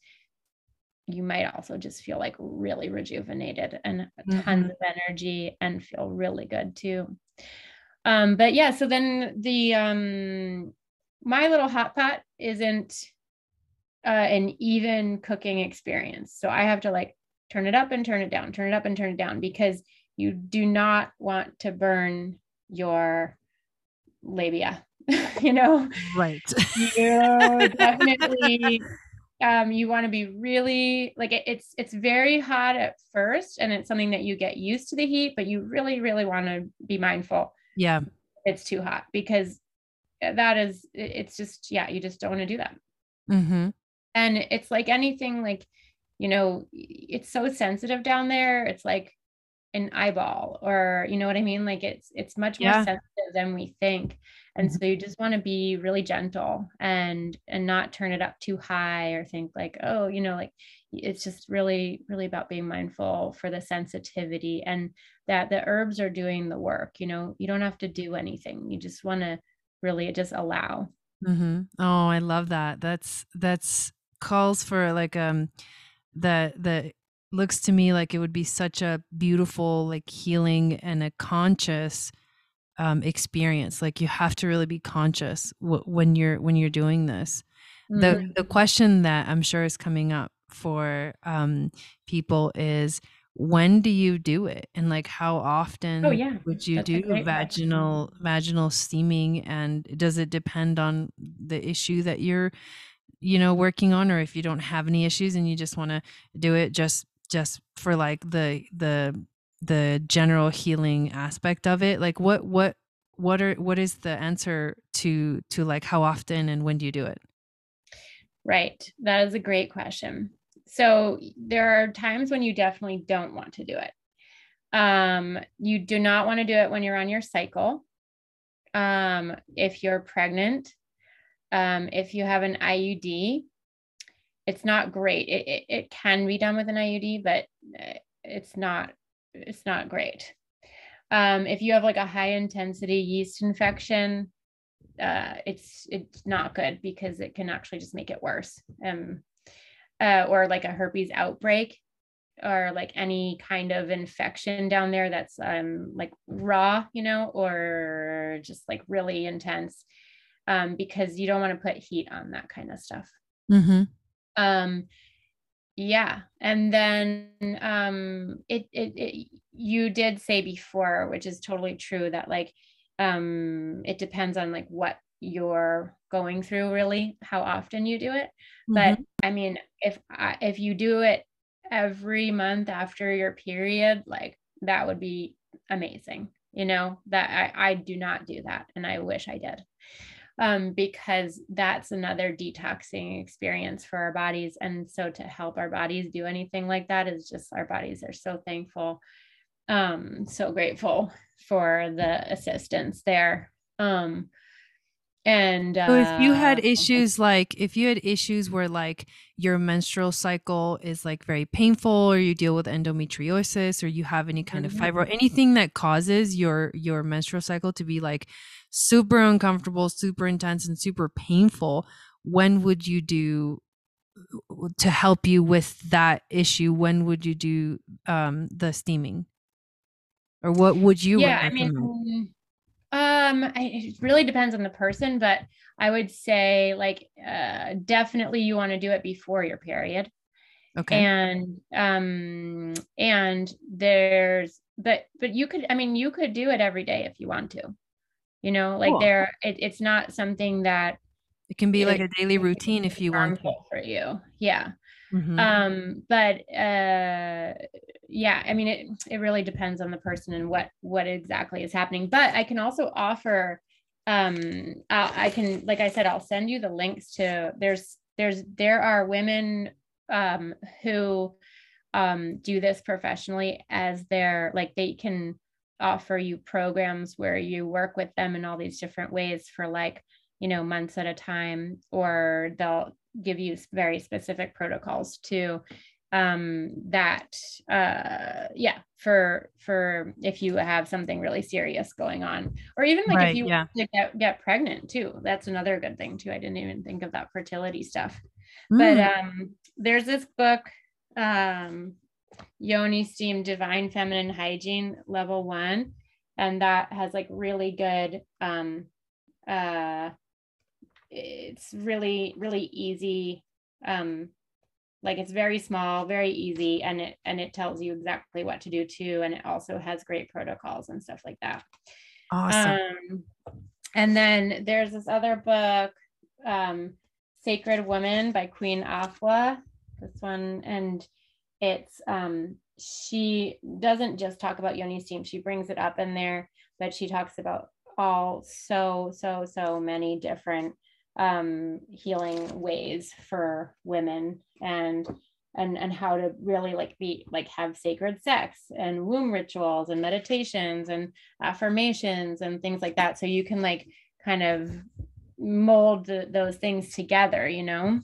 You might also just feel like really rejuvenated and tons mm-hmm. of energy, and feel really good too. Um, but yeah, so then the, um, my little hot pot isn't, uh, an even cooking experience. So I have to like turn it up and turn it down, turn it up and turn it down, because you do not want to burn your labia, you know, right. You definitely, Um, you want to be really like, it, it's, it's very hot at first, and it's something that you get used to the heat, but you really, really want to be mindful. Yeah. It's too hot, because that is, it's just, yeah, you just don't want to do that. Mm-hmm. And it's like anything, like, you know, it's so sensitive down there. It's like an eyeball, or, you know what I mean? Like it's, it's much yeah. more sensitive than we think. And so you just want to be really gentle and, and not turn it up too high, or think like, oh, you know, like it's just really, really about being mindful for the sensitivity, and that the herbs are doing the work. You know, you don't have to do anything. You just want to really just allow. Mm-hmm. Oh, I love that. That's, that's calls for like, um, the, the, looks to me like it would be such a beautiful, like healing and a conscious Um, experience. Like you have to really be conscious w- when you're when you're doing this. Mm-hmm. The the question that I'm sure is coming up for um, people is, when do you do it, and like how often oh, yeah. would you That's do vaginal question. vaginal steaming, and does it depend on the issue that you're you know working on, or if you don't have any issues and you just want to do it just just for like the the the general healing aspect of it? Like what, what, what are, what is the answer to, to like how often and when do you do it? Right. That is a great question. So there are times when you definitely don't want to do it. Um, you do not want to do it when you're on your cycle. Um, if you're pregnant, um, if you have an I U D, it's not great. It, it, it can be done with an I U D, but it's not, it's not great. Um, if you have like a high intensity yeast infection, uh, it's, it's not good because it can actually just make it worse. Um, uh, or like a herpes outbreak or like any kind of infection down there that's um, like raw, you know, or just like really intense, um, because you don't want to put heat on that kind of stuff. Mm-hmm. Um, yeah. And then um, it, it, it, you did say before, which is totally true, that like, um, it depends on like what you're going through, really, how often you do it. Mm-hmm. But I mean, if, I, if you do it every month after your period, like that would be amazing. You know, that I, I do not do that. And I wish I did, um, because that's another detoxing experience for our bodies. And so to help our bodies do anything like that is just, our bodies are so thankful, um, so grateful for the assistance there. Um, And uh, so if you had issues, like if you had issues where like your menstrual cycle is like very painful, or you deal with endometriosis, or you have any kind mm-hmm. of fibro, anything that causes your, your menstrual cycle to be like super uncomfortable, super intense, and super painful, when would you do to help you with that issue? When would you do um, the steaming, or what would you yeah, recommend? I mean, Um, I, it really depends on the person, but I would say like, uh, definitely you want to do it before your period. Okay. And, um, and there's, but, but you could, I mean, you could do it every day if you want to, you know, like cool. there, it, it's not something that it can be it, like a daily routine if you want to. For you. Yeah. Mm-hmm. Um, but, uh, yeah, I mean, it, it really depends on the person and what, what exactly is happening, but I can also offer, um, I, I can, like I said, I'll send you the links to there's, there's, there are women, um, who, um, do this professionally as their, like they can offer you programs where you work with them in all these different ways for like, you know, months at a time, or they'll give you very specific protocols to, um, that, uh, yeah, for, for if you have something really serious going on, or even like right, if you yeah. want to get, get pregnant too, that's another good thing too. I didn't even think of that fertility stuff, mm. but, um, there's this book, um, Yoni Steam Divine Feminine Hygiene Level one. And that has like really good, um, uh, it's really, really easy. Um, like it's very small, very easy. And it, and it tells you exactly what to do too. And it also has great protocols and stuff like that. Awesome. Um, and then there's this other book, um, Sacred Woman by Queen Afua, this one. And it's, um, she doesn't just talk about Yoni Steam. She brings it up in there, but she talks about all so, so, so many different um, healing ways for women, and, and, and how to really like be, like have sacred sex and womb rituals and meditations and affirmations and things like that. So you can like kind of mold the, those things together, you know?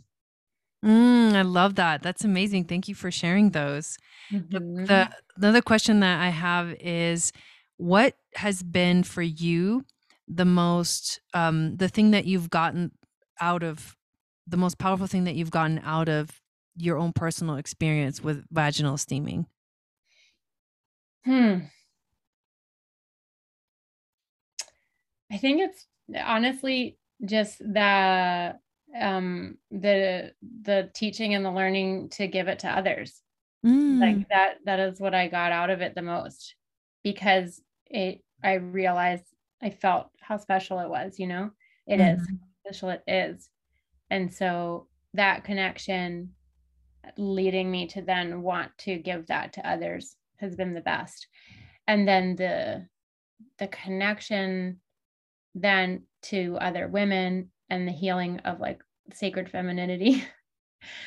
Mm, I love that. That's amazing. Thank you for sharing those. Mm-hmm. The, the other question that I have is, what has been for you the most, um, the thing that you've gotten out of, the most powerful thing that you've gotten out of your own personal experience with vaginal steaming? Hmm. I think it's honestly just the, um, the, the teaching and the learning to give it to others. Mm. Like that, that is what I got out of it the most, because it, I realized I felt how special it was, you know, it mm-hmm. is how special it is. And so that connection leading me to then want to give that to others has been the best. And then the, the connection then to other women and the healing of like sacred femininity.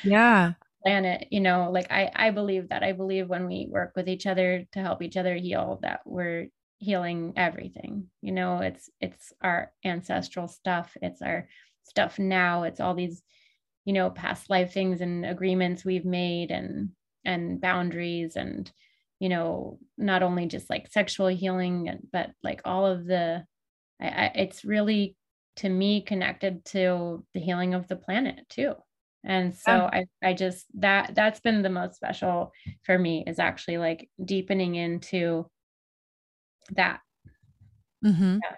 Yeah. Planet, you know, like I, I believe that I believe when we work with each other to help each other heal, that we're healing everything, you know, it's, it's our ancestral stuff. It's our stuff now. It's all these, you know, past life things and agreements we've made, and, and boundaries, and, you know, not only just like sexual healing, but like all of the, I, I, it's really to me, connected to the healing of the planet too. And so yeah. I, I just, that, that's been the most special for me, is actually like deepening into that. Mm-hmm. Yeah.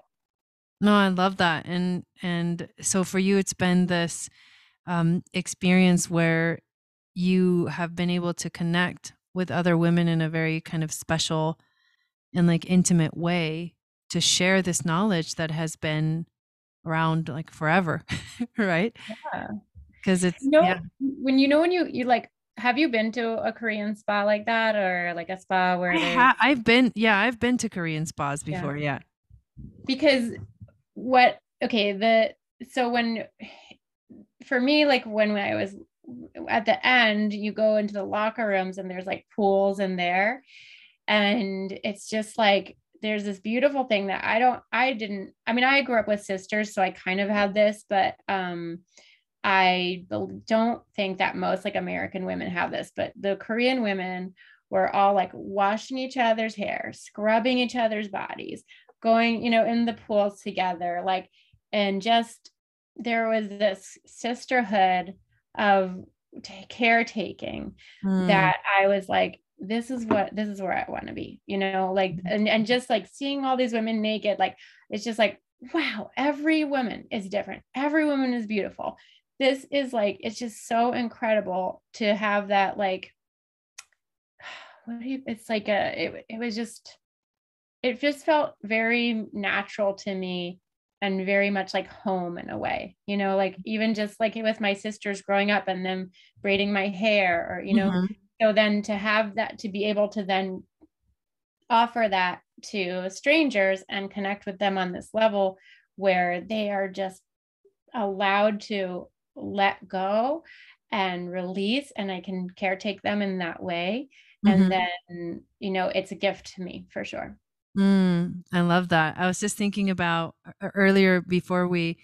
No, I love that. And, and so for you, it's been this um, experience where you have been able to connect with other women in a very kind of special and like intimate way to share this knowledge that has been around like forever. Right. Yeah. Cause it's, you know, yeah. when, you know, when you, you like, have you been to a Korean spa like that, or like a spa where I ha- I've been, yeah, I've been to Korean spas before. Yeah. yeah. Because what, okay. The, so when, for me, like when I was at the end, you go into the locker rooms and there's like pools in there, and it's just like, there's this beautiful thing that I don't, I didn't, I mean, I grew up with sisters, so I kind of had this, but, um, I don't think that most like American women have this, but the Korean women were all like washing each other's hair, scrubbing each other's bodies, going, you know, in the pools together, like, and just, there was this sisterhood of t- caretaking mm. that I was like, this is what, this is where I want to be, you know, like, and, and just like seeing all these women naked, like, it's just like, wow, every woman is different. Every woman is beautiful. This is like, it's just so incredible to have that. Like, what do you, it's like a, it, it was just, it just felt very natural to me and very much like home in a way, you know, like even just like with my sisters growing up and them braiding my hair, or, you know, mm-hmm. So then to have that, to be able to then offer that to strangers and connect with them on this level where they are just allowed to let go and release, and I can caretake them in that way. Mm-hmm. And then, you know, it's a gift to me for sure. Mm, I love that. I was just thinking about earlier before we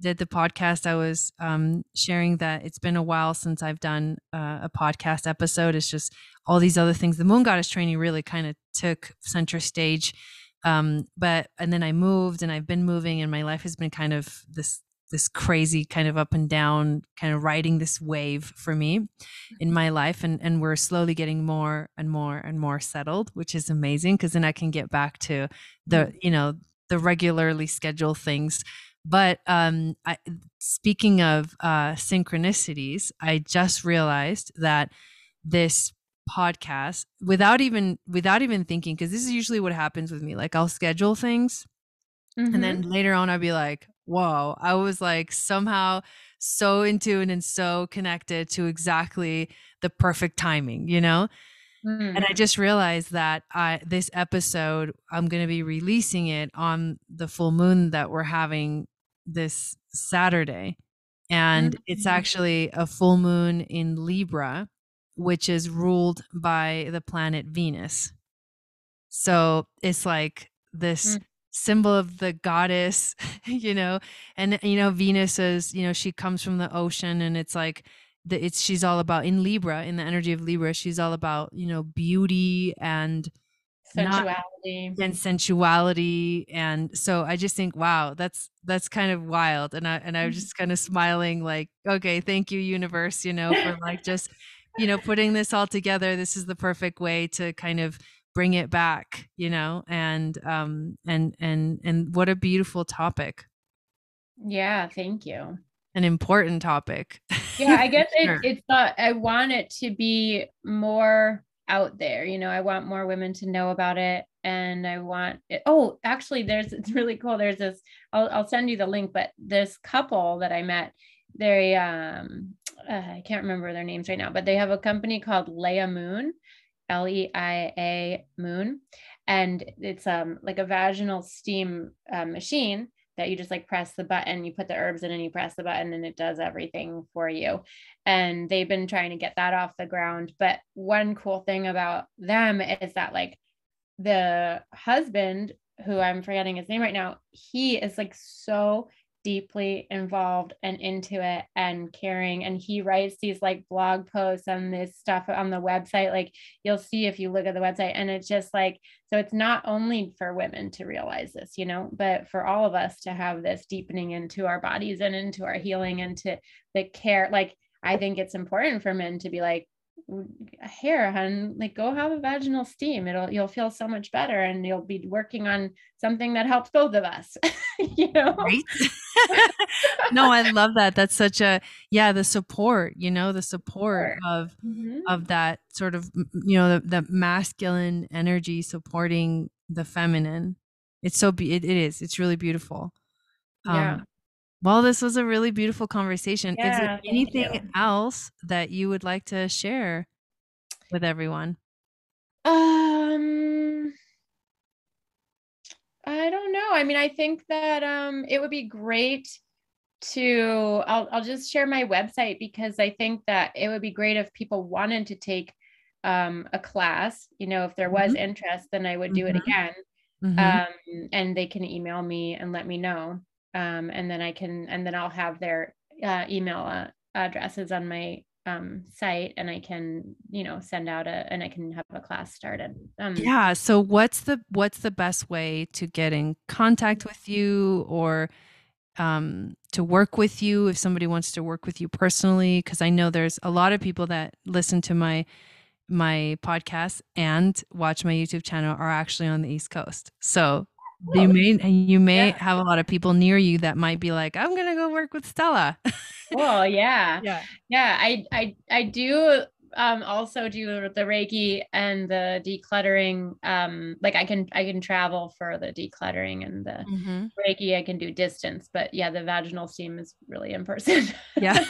did the podcast, I was um, sharing that it's been a while since I've done uh, a podcast episode. It's just all these other things. The Moon Goddess training really kind of took center stage. Um, but, and then I moved, and I've been moving, and my life has been kind of this, this crazy kind of up and down, kind of riding this wave for me in my life. And, and we're slowly getting more and more and more settled, which is amazing. Cause then I can get back to the, you know, the regularly scheduled things. But um, I, speaking of uh, synchronicities, I just realized that this podcast, without even without even thinking, because this is usually what happens with me. Like I'll schedule things, mm-hmm. and then later on I'll be like, "Whoa!" I was like somehow so in tune and so connected to exactly the perfect timing, you know. Mm-hmm. And I just realized that I, this episode, I'm going to be releasing it on the full moon that we're having this Saturday. And mm-hmm. it's actually a full moon in Libra, which is ruled by the planet Venus. So it's like this mm-hmm. symbol of the goddess, you know, and, you know, Venus is, you know, she comes from the ocean, and it's like, the, it's, she's all about in Libra, in the energy of Libra, she's all about, you know, beauty and sensuality not, and sensuality. And so I just think, wow, that's, that's kind of wild. And I, and I was just kind of smiling like, okay, thank you, universe, you know, for like, just, you know, putting this all together. This is the perfect way to kind of bring it back, you know, and, um, and, and, and what a beautiful topic. Yeah. Thank you. An important topic. Yeah, I guess it, sure. it's not, I want it to be more out there. You know, I want more women to know about it, and I want it. Oh, actually there's, it's really cool. There's this, I'll, I'll send you the link, but this couple that I met, they, um, uh, I can't remember their names right now, but they have a company called Leia Moon, L E I A Moon. And it's um like a vaginal steam uh, machine that you just like press the button, you put the herbs in and you press the button and it does everything for you. And they've been trying to get that off the ground. But one cool thing about them is that like the husband, who I'm forgetting his name right now, he is like so deeply involved and into it and caring. And he writes these like blog posts on this stuff on the website. Like you'll see if you look at the website, and it's just like, so it's not only for women to realize this, you know, but for all of us to have this deepening into our bodies and into our healing and to the care. Like, I think it's important for men to be like, hair, hun, like go have a vaginal steam. It'll, you'll feel so much better, and you'll be working on something that helps both of us. You know? Right? No, I love that. That's such a, yeah, the support, you know, the support sure. of, mm-hmm. of that sort of, you know, the, the masculine energy supporting the feminine. It's so, be- it, it is, it's really beautiful. Um, yeah. Well, this was a really beautiful conversation. Yeah, is there anything else that you would like to share with everyone? Um, I don't know. I mean, I think that um, it would be great to, I'll, I'll just share my website, because I think that it would be great if people wanted to take um, a class, you know, if there was mm-hmm. interest, then I would do mm-hmm. it again. Mm-hmm. Um, and they can email me and let me know. Um, and then I can, and then I'll have their uh, email uh, addresses on my um, site, and I can, you know, send out a, and I can have a class started. Um, yeah. So what's the, what's the best way to get in contact with you, or um, to work with you if somebody wants to work with you personally? Cause I know there's a lot of people that listen to my, my podcast and watch my YouTube channel are actually on the East Coast. So You may you may yeah. have a lot of people near you that might be like, I'm gonna go work with Stella. Well, yeah, yeah, yeah. I I I do um, also do the Reiki and the decluttering. Um, like I can I can travel for the decluttering and the mm-hmm. Reiki. I can do distance, but yeah, the vaginal steam is really in person. Yeah.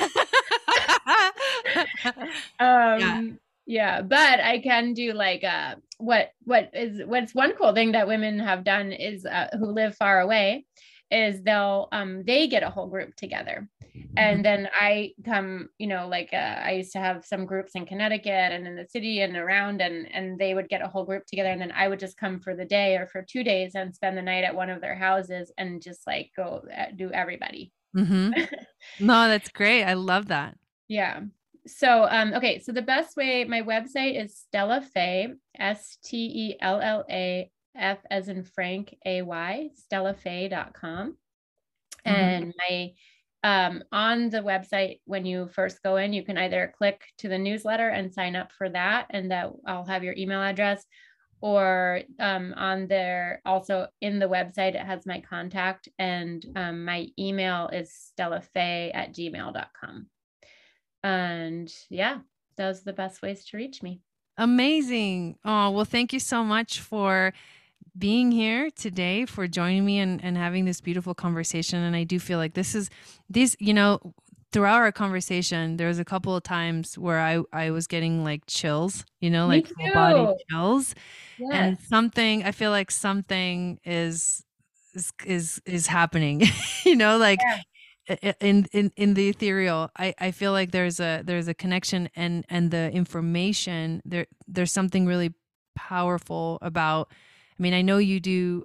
um, yeah. Yeah, but I can do like uh, what what is what's one cool thing that women have done is uh, who live far away is they'll um they get a whole group together, and then I come, you know, like uh, I used to have some groups in Connecticut and in the city and around, and and they would get a whole group together, and then I would just come for the day or for two days and spend the night at one of their houses and just like go do everybody. Mm-hmm. No, that's great. I love that. Yeah. So, um, okay. So the best way, my website is Stella Faye, S T E L L A F as in Frank, A Y, stella faye dot com. Mm-hmm. And my, um, on the website, when you first go in, you can either click to the newsletter and sign up for that, and that I'll have your email address, or, um, on there also in the website, it has my contact, and, um, my email is stella faye at gmail dot com. And yeah, those are the best ways to reach me. Amazing. Oh, well, thank you so much for being here today, for joining me and, and having this beautiful conversation. And I do feel like this is this, you know, throughout our conversation, there was a couple of times where I, I was getting like chills, you know, like full body chills. Yes. And something, I feel like something is, is, is, is happening, you know, like yeah. In, in, in the ethereal, I, I feel like there's a, there's a connection, and, and the information there, there's something really powerful about, I mean, I know you do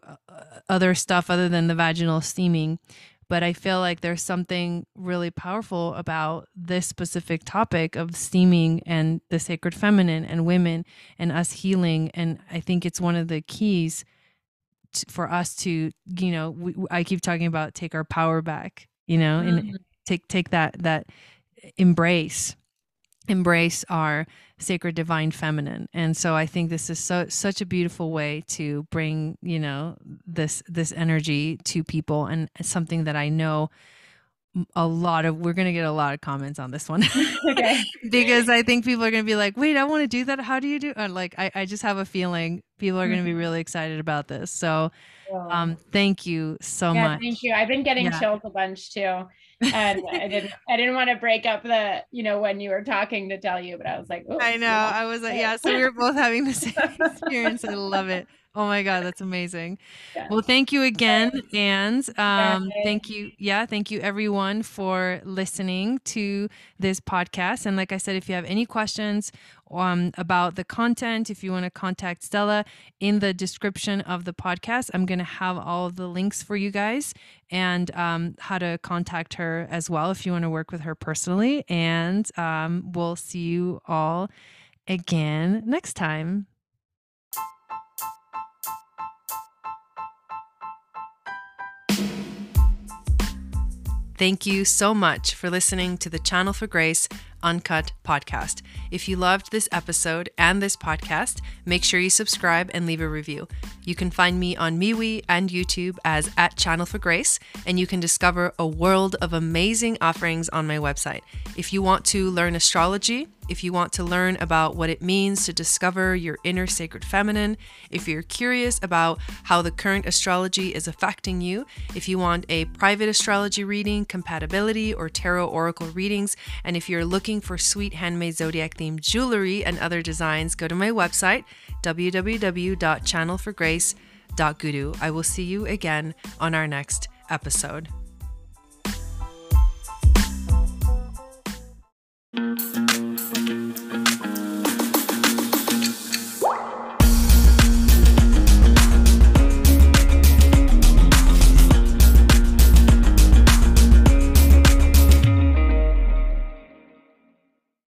other stuff other than the vaginal steaming, but I feel like there's something really powerful about this specific topic of steaming and the sacred feminine and women and us healing. And I think it's one of the keys t- for us to, you know, we, I keep talking about take our power back. You know, and mm-hmm. take, take that, that embrace, embrace our sacred divine feminine. And so I think this is so, such a beautiful way to bring, you know, this, this energy to people, and something that I know a lot of, we're going to get a lot of comments on this one. Okay. Because I think people are going to be like, wait, I want to do that. How do you do? Or like, I, I just have a feeling people are mm-hmm. going to be really excited about this. So, um, thank you so yeah, much. Thank you. I've been getting yeah. chills a bunch too. And I didn't, I didn't want to break up the, you know, when you were talking to tell you, but I was like, oh, I know yeah. I was like, yeah. So we were both having the same experience. I love it. Oh my God, that's amazing. Yeah. Well, thank you again. And um, thank you. Yeah. Thank you everyone for listening to this podcast. And like I said, if you have any questions um, about the content, if you want to contact Stella, in the description of the podcast, I'm going to have all the links for you guys, and um, how to contact her as well if you want to work with her personally. And um, we'll see you all again next time. Thank you so much for listening to the Channel for Grace Uncut podcast. If you loved this episode and this podcast, make sure you subscribe and leave a review. You can find me on MeWe and YouTube as at Channel for Grace, and you can discover a world of amazing offerings on my website. If you want to learn astrology, if you want to learn about what it means to discover your inner sacred feminine, if you're curious about how the current astrology is affecting you, if you want a private astrology reading, compatibility, or tarot oracle readings, and if you're looking for sweet handmade zodiac themed jewelry and other designs, go to my website, w w w dot channel for grace dot guru. I will see you again on our next episode.